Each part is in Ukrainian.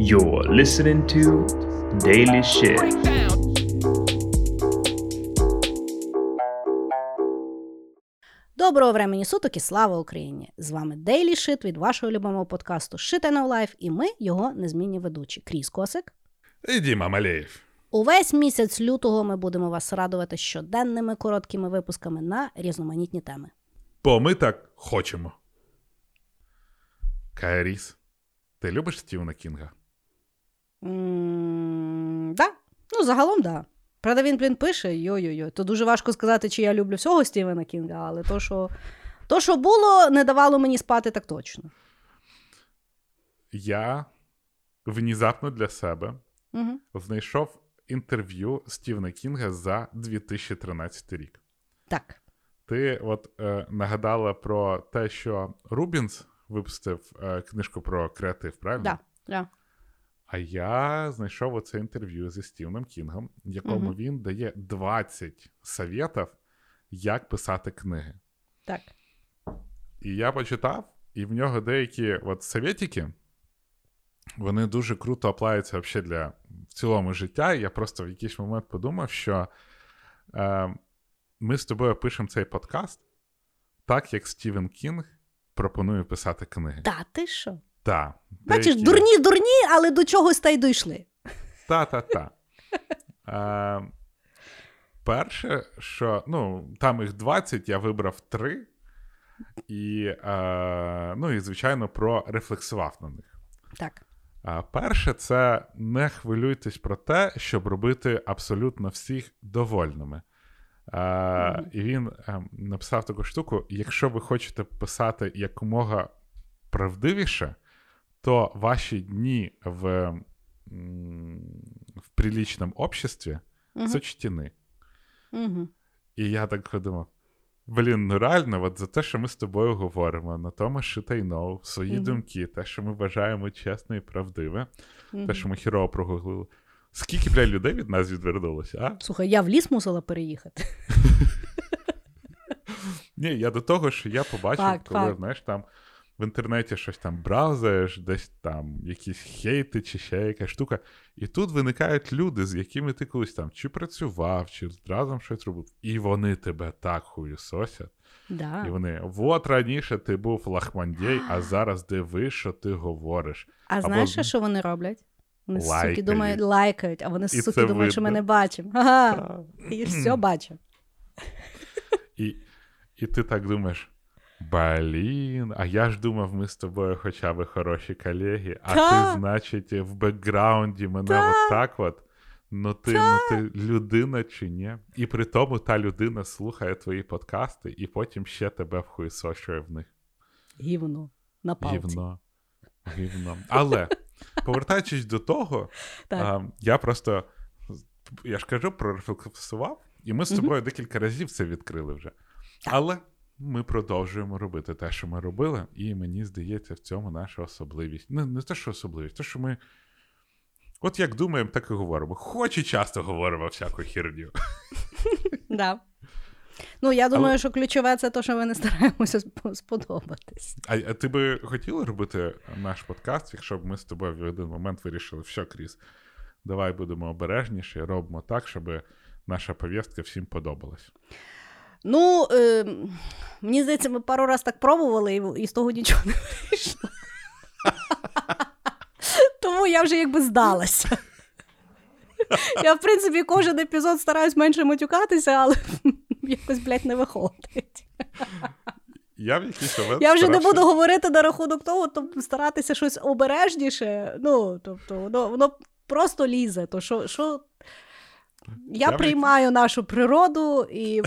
You're listening to Daily Shit. Доброго времені суток і слава Україні! З вами Daily Shit від вашого любимого подкасту Shit I Know Live, і ми його незмінні ведучі Кріс Косик і Діма Малієв. Увесь місяць лютого ми будемо вас радувати щоденними короткими випусками на різноманітні теми. Бо ми так хочемо. Кріс, ти любиш Стівена Кінга? Да. Ну, загалом, да. Правда, він, пише, йо-йо-йо. То дуже важко сказати, чи я люблю всього Стівена Кінга, але то, що було, не давало мені спати так точно. Я внезапно для себе знайшов інтерв'ю Стівена Кінга за 2013 рік. Так. Ти от нагадала про те, що Рубінс випустив книжку про креатив, правильно? Так. Да. А я знайшов оце інтерв'ю зі Стівеном Кінгом, в якому він дає 20 советів, як писати книги. Так. І я почитав, і в нього деякі от советики, вони дуже круто аплаються взагалі для в цілому життя. Я просто в якийсь момент подумав, що ми з тобою пишемо цей подкаст так, як Стівен Кінг пропонує писати книги. Та ти що? Так. Бачиш, дурні, але до чогось та й дійшли. Та-та-та. Перше, що, ну, там їх 20, я вибрав 3. І, звичайно, прорефлексував на них. Так. Перше, це не хвилюйтесь про те, щоб робити абсолютно всіх довольними. І він написав таку штуку, якщо ви хочете писати якомога правдивіше, то ваші дні в приличному обществі сочтені. І я так подумав, реально, от за те, що ми з тобою говоримо, на тому, що та й ноу, свої думки, те, що ми вважаємо чесне і правдиве, те, що ми хірово прогуглили. Скільки, людей від нас відвернулося, а? Слухай, я в ліс мусила переїхати. Ні, я до того, що я побачив, коли, знаєш, там в інтернеті щось там браузаєш, десь там якісь хейти чи ще якась штука. І тут виникають люди, з якими ти колись там чи працював, чи разом щось робив. І вони тебе так хуєсосять. Да. І вони, от раніше ти був лахмандєй, а зараз диви, що ти говориш. А знаєш, що вони роблять? Вони, суки, думають, лайкають, а вони, суки, думають, що ми не бачимо. Ага, і все бачимо. І ти так думаєш, а я ж думав, ми з тобою хоча б хороші колеги, а ти, значить, в бекграунді мене отак. Ну ти людина чи ні? І при тому та людина слухає твої подкасти і потім ще тебе вхуєсочує в них. Гівно. На палці. Гівно. Але, повертаючись до того, я прорефлексував, і ми з тобою декілька разів це відкрили вже. Але ми продовжуємо робити те, що ми робили, і мені здається, в цьому наша особливість. Не те, що особливість, те, що ми от як думаємо, так і говоримо. Хоч і часто говоримо всяку херню. Так. Ну, я думаю, що ключове це те, що ми не стараємося сподобатись. А ти би хотіла робити наш подкаст, якщо б ми з тобою в один момент вирішили, що, Кріс, давай будемо обережніші, робимо так, щоб наша повістка всім подобалась. Ну, мені здається, ми пару раз так пробували, і з того нічого не вийшло. Тому я вже якби здалася. Я, в принципі, кожен епізод стараюсь менше матюкатися, але якось, не виходить. Я вже не буду говорити на рахунок того, тобто старатися щось обережніше. Ну, тобто, воно просто лізе. То що... Я приймаю нашу природу і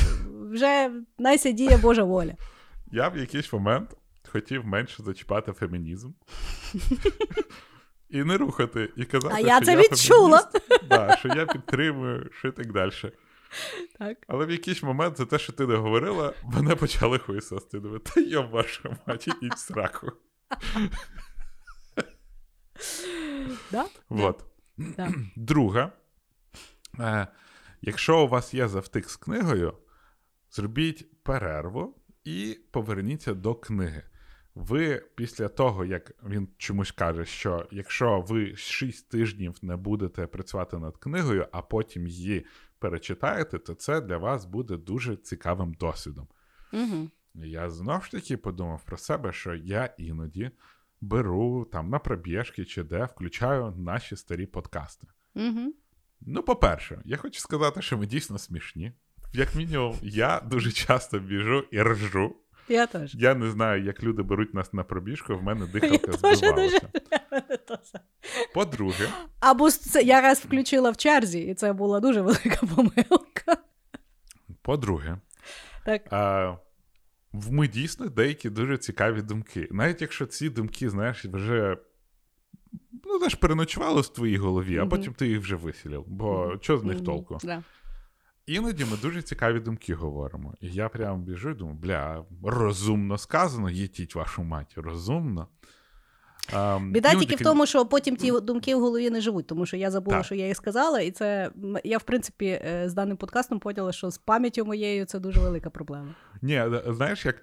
вже найся діє Божа воля. Я в якийсь момент хотів менше зачіпати фемінізм і не рухати, і казати, що я фемініст. А я це відчула. Так, що я підтримую, що і так далі. Так. Але в якийсь момент за те, що ти не говорила, мене почали хуйсости. Думаю, та йо, ваша мать, ідіть в сраку. Так? Вот. Друга. Якщо у вас є завтик з книгою, зробіть перерву і поверніться до книги. ви після того, як він чомусь каже, що якщо ви 6 тижнів не будете працювати над книгою, а потім її перечитаєте, то це для вас буде дуже цікавим досвідом. Угу. Я знов ж таки подумав про себе, що я іноді беру там на пробіжки чи де, включаю наші старі подкасти. Угу. Ну, по-перше, я хочу сказати, що ми дійсно смішні. Як мінімум, я дуже часто біжу і ржу. Я теж. Я не знаю, як люди беруть нас на пробіжку, в мене дихалка збивалася. По-друге. Або я раз включила в черзі, і це була дуже велика помилка. По-друге. Так. Ми дійсно деякі дуже цікаві думки. Навіть якщо ці думки, знаєш, вже переночували в твоїй голові, а потім ти їх вже висілів. Бо чого з них толку? Да. Іноді ми дуже цікаві думки говоримо. І я прямо біжу і думаю, розумно сказано, їдіть вашу мать, розумно. Біда тільки в тому, що потім ті думки в голові не живуть, тому що я забула, що я їх сказала, і це, я в принципі з даним подкастом поняла, що з пам'яттю моєю це дуже велика проблема. Ні, знаєш, як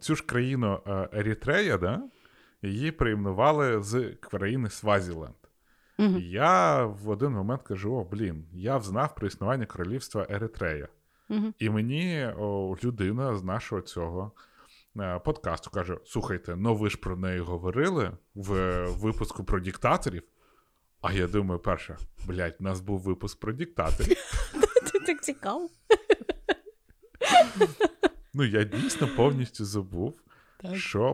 цю ж країну Еритрея, да? Її перейменували з країни Свазіленд. Угу. Я в один момент кажу, я взнав про існування королівства Еритрея. Угу. І мені людина з нашого цього подкасту каже, слухайте, ви ж про неї говорили в випуску про диктаторів. А я думаю, перше, у нас був випуск про диктаторів. Це так цікаво. Я дійсно повністю забув,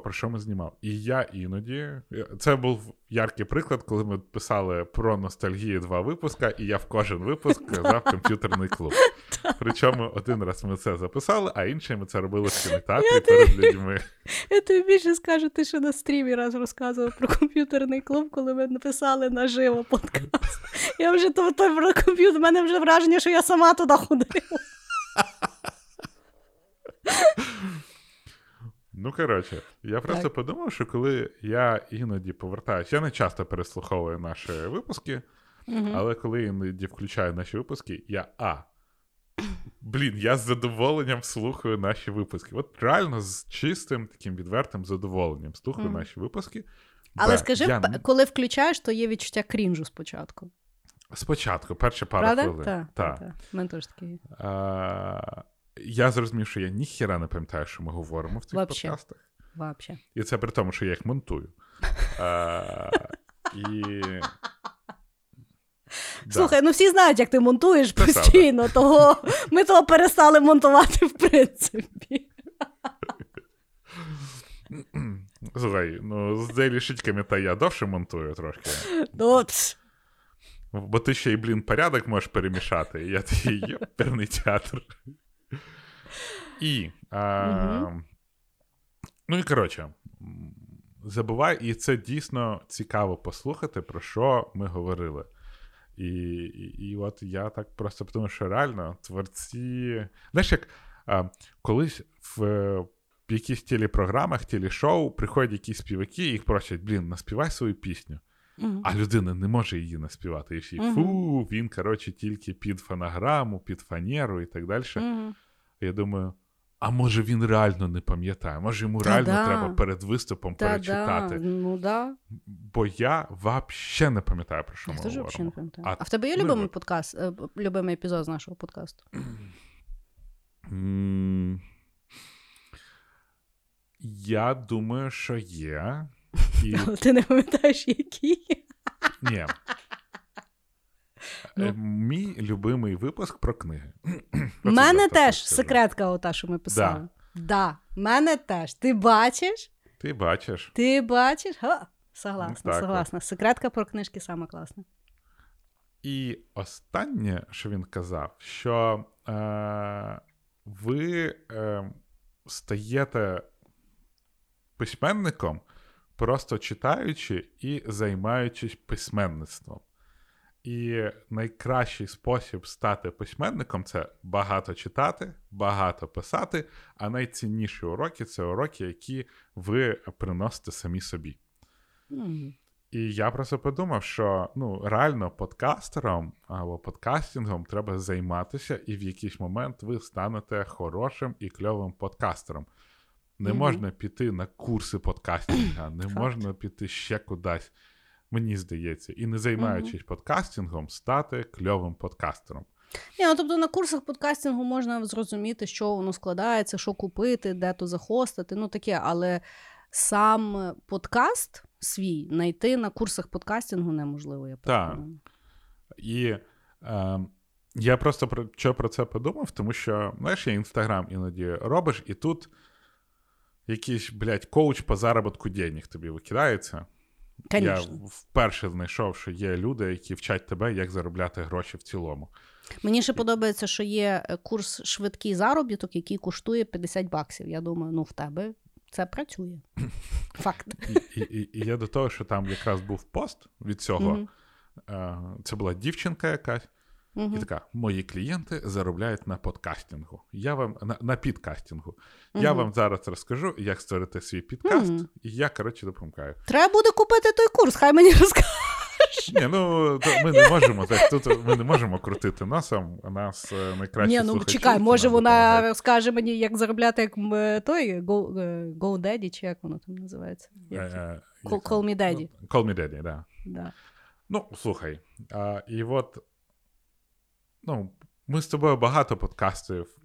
про що ми знімали. І я іноді... Це був яркий приклад, коли ми писали про ностальгію 2 випуска, і я в кожен випуск казав «Комп'ютерний клуб». Причому один раз ми це записали, а інший ми це робили в кінотеатрі перед людьми. Я тобі більше скажу, ти ще на стрімі раз розказував про «Комп'ютерний клуб», коли ми написали наживо подкаст. Я вже про комп'ютер, в мене вже враження, що я сама туди ходила. Я просто подумав, що коли я іноді повертаюся, я не часто переслуховую наші випуски, але коли іноді включаю наші випуски, я з задоволенням слухаю наші випуски. От реально з чистим, таким відвертим задоволенням слухаю наші випуски. Але скажи, коли включаєш, то є відчуття крінжу спочатку. Спочатку, перші пару хвилин. Так. Мен теж такий. Я зрозумів, що я ніхіра не пам'ятаю, що ми говоримо в цих подкастах. Вообще. І це при тому, що я їх монтую. Слухай, всі знають, як ти монтуєш постійно, того ми того перестали монтувати в принципі. Слухай, з Daily Shit та я довше монтую трошки. Бо ти ще й, порядок можеш перемішати. Я такий, перний театр. Забувай, і це дійсно цікаво послухати, про що ми говорили. І от я так просто подумав, що реально творці... Знаєш, як колись в якісь телепрограмах, телешоу приходять якісь співаки, і їх просять, наспівай свою пісню. А людина не може її наспівати. І всі, він, тільки під фонограму, під фанеру і так далі. Я думаю, а може він реально не пам'ятає? Може йому реально треба перед виступом перечитати? Бо я взагалі не пам'ятаю, про що ми говоримо. А в тебе є любимий подкаст, любимий епізод з нашого подкасту? Я думаю, що є. Але ти не пам'ятаєш, який? Ні. Мій любимий випуск про книги. У мене теж секретка ота, що ми писали. Да, мене теж. Ти бачиш? Согласна. Секретка про книжки саме класна. І останнє, що він казав, що ви стаєте письменником, просто читаючи і займаючись письменництвом. І найкращий спосіб стати письменником – це багато читати, багато писати, а найцінніші уроки – це уроки, які ви приносите самі собі. І я просто подумав, що реально подкастером або подкастингом треба займатися, і в якийсь момент ви станете хорошим і кльовим подкастером. Не можна піти на курси подкастінга, не можна піти ще кудись, мені здається, і не займаючись подкастингом, стати кльовим подкастером. Ні, ну, тобто на курсах подкастингу можна зрозуміти, що воно складається, що купити, де то захостити, ну таке, але сам подкаст свій знайти на курсах подкастингу неможливо, я переконую. Так. І я просто про це подумав, тому що, знаєш, я Інстаграм іноді робиш, і тут якийсь, блядь, коуч по заробітку денег тобі викидається. Конечно. Я вперше знайшов, що є люди, які вчать тебе, як заробляти гроші в цілому. Мені ще подобається, що є курс «Швидкий заробіток», який коштує 50 баксів. Я думаю, ну в тебе це працює. Факт. І я до того, що там якраз був пост від цього. Це була дівчинка якась. І така, мої клієнти заробляють на подкастингу. Я вам, на підкастингу. Я вам зараз розкажу, як створити свій підкаст. І я, коротше, допомагаю. Треба буде купити той курс, хай мені розкажеш. Ні, ну, ми не можемо, так, тут ми не можемо крутити носом, у нас найкращі слухачі. Ні, ну, чекай, може вона розкаже мені, як заробляти, як той GoDaddy, чи як воно там називається? Call Me Daddy. Call Me Daddy, так. Да. Ну, слухай, і от, ну, ми з тобою багато подкастів.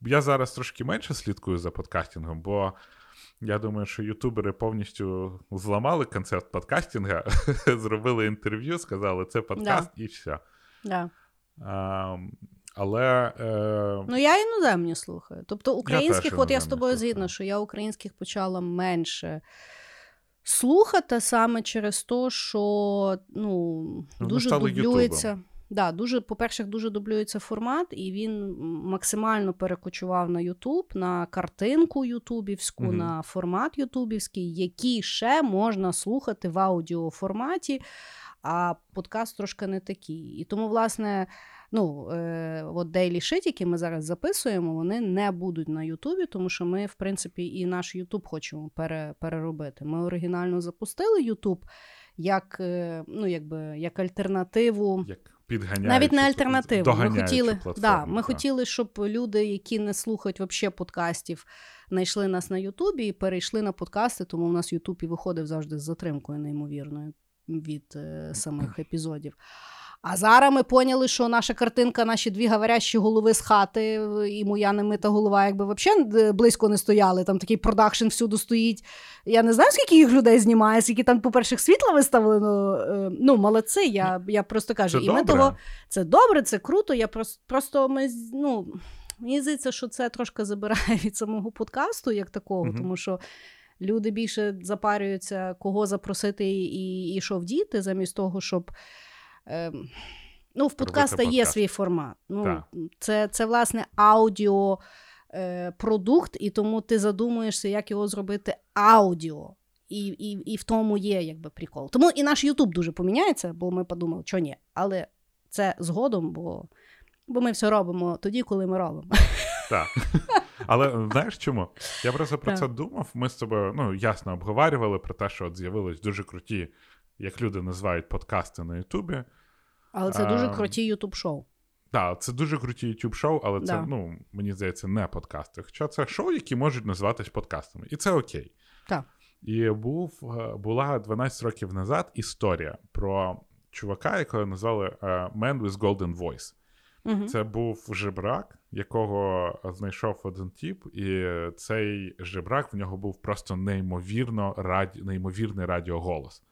Я зараз трошки менше слідкую за подкастингом, бо я думаю, що ютубери повністю зламали концепт подкастінга, зробили інтерв'ю, сказали, це подкаст і все. Да. Але... Ну, я іноземні слухаю. Тобто українських, от я з тобою згідна, що я українських почала менше слухати саме через те, що, ну, дуже дублюється... Ютубом. Да, дуже, по-перше, дуже дублюється формат, і він максимально перекочував на YouTube, на картинку ютубівську, на формат ютубівський, який ще можна слухати в аудіоформаті, а подкаст трошки не такий. І тому, власне, ну, от Daily Shit, які ми зараз записуємо, вони не будуть на Ютубі, тому що ми, в принципі, і наш Ютуб хочемо переробити. Ми оригінально запустили Ютуб як, ну, якби, як альтернативу... Навіть не альтернативу. Ми хотіли, щоб люди, які не слухають взагалі подкастів, знайшли нас на Ютубі і перейшли на подкасти, тому в нас Ютуб і виходив завжди з затримкою неймовірною від самих епізодів. А зараз ми поняли, що наша картинка, наші дві говорящі голови з хати і моя немита голова, якби взагалі близько не стояли, там такий продакшн всюди стоїть. Я не знаю, скільки їх людей знімає, скільки там, по-перше, світла виставлено. Ну, молодці, я просто кажу. Це і добре. Це добре, це круто, я просто ми, ну, мені здається, що це трошки забирає від самого подкасту, як такого, тому що люди більше запарюються, кого запросити і що вдіти, замість того, щоб... Ну, в подкаста є свій формат. Ну, це, власне, аудіопродукт, і тому ти задумуєшся, як його зробити аудіо. І в тому є, якби, прикол. Тому і наш YouTube дуже поміняється, бо ми подумали, що ні. Але це згодом, бо ми все робимо тоді, коли ми робимо. Так. Але знаєш чому? Я просто про це думав. Ми з тобою, ну, ясно обговорювали про те, що от з'явились дуже круті, як люди називають, подкасти на Ютубі. Але це дуже круті Ютуб-шоу. Так, це дуже круті Ютуб-шоу, але це, ну, мені здається, не подкасти. Хоча це шоу, які можуть називатись подкастами. І це окей. Так. І була 12 років назад історія про чувака, якого назвали Man with Golden Voice. Це був жебрак, якого знайшов один тіп, і цей жебрак, в нього був просто неймовірний радіоголос.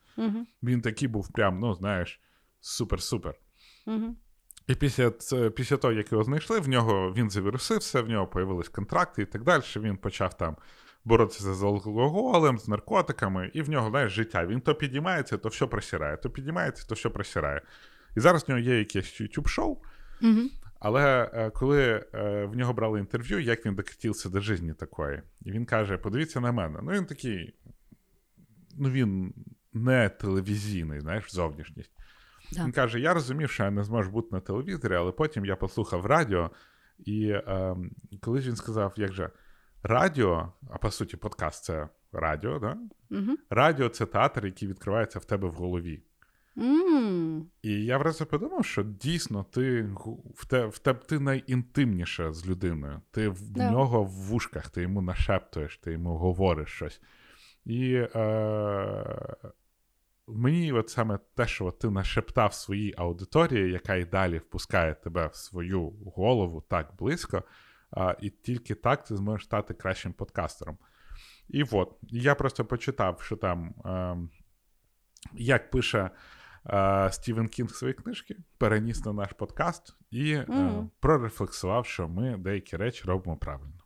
Він такий був прям, ну, знаєш, супер-супер. І після того, як його знайшли, він завірусився, в нього з'явились контракти і так далі. Він почав там боротися з алкоголем, з наркотиками, і в нього, знаєш, життя. Він то підіймається, то все просирає, то підіймається, то все просирає. І зараз в нього є якесь YouTube-шоу, але коли в нього брали інтерв'ю, як він докатився до житті такої. І він каже, подивіться на мене. Ну, він такий, ну, він... не телевізійний, знаєш, зовнішність. Да. Він каже, я розумів, що я не зможу бути на телевізорі, але потім я послухав радіо, і колись він сказав, як же, радіо, а по суті подкаст – це радіо, да? Радіо – це театр, який відкривається в тебе в голові. І я вразі подумав, що дійсно ти найінтимніше з людиною. Ти в нього в вушках, ти йому нашептуєш, ти йому говориш щось. І мені от саме те, що ти нашептав своїй аудиторії, яка і далі впускає тебе в свою голову так близько, і тільки так ти зможеш стати кращим подкастером. І от, я просто почитав, що там, як пише Стівен Кінг свої книжки, переніс на наш подкаст і прорефлексував, що ми деякі речі робимо правильно.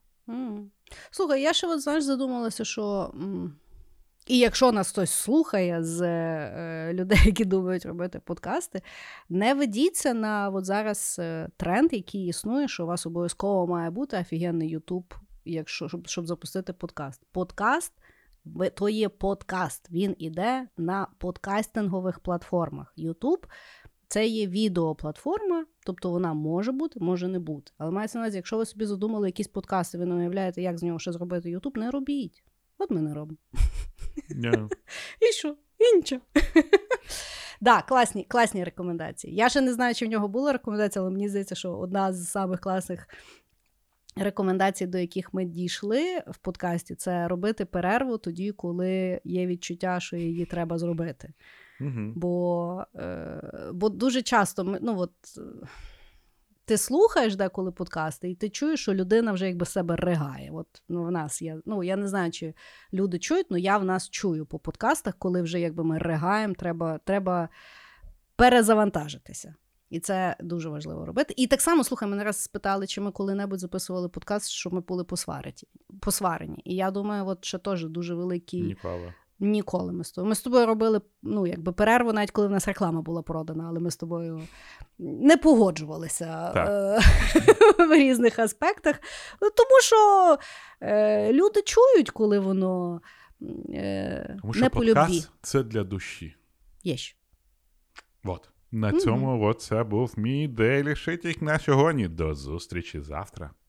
Слухай, я ще от, знаєш, задумалася, що і якщо нас хтось слухає з людей, які думають робити подкасти, не ведіться на от зараз тренд, який існує, що у вас обов'язково має бути офігенний Ютуб, якщо щоб запустити подкаст. Подкаст то є подкаст, він іде на подкастингових платформах. Ютуб – це є відеоплатформа, тобто вона може бути, може не бути. Але мається на увазі, якщо ви собі задумали якісь подкасти, ви не уявляєте, як з нього ще зробити Ютуб, не робіть. От ми не робимо. І що? І нічого. Так, класні рекомендації. Я ще не знаю, чи в нього була рекомендація, але мені здається, що одна з самих класних рекомендацій, до яких ми дійшли в подкасті, це робити перерву тоді, коли є відчуття, що її треба зробити. Угу. Бо дуже часто ми, ти слухаєш деколи подкасти, і ти чуєш, що людина вже якби себе ригає. От, в нас є, я не знаю, чи люди чують, але я в нас чую по подкастах, коли вже якби ми ригаємо, треба перезавантажитися. І це дуже важливо робити. І так само, слухай, мене раз спитали, чи ми коли-небудь записували подкаст, що ми були посварені. І я думаю, от ще теж дуже великий... Ніколи ми з тобою робили, перерву, навіть коли в нас реклама була продана, але ми з тобою не погоджувалися в різних аспектах. Тому що люди чують, коли воно не по любві. Подкаст – це для душі. Єш. Вот. На цьому це був мій Daily Shit на сьогодні. До зустрічі завтра.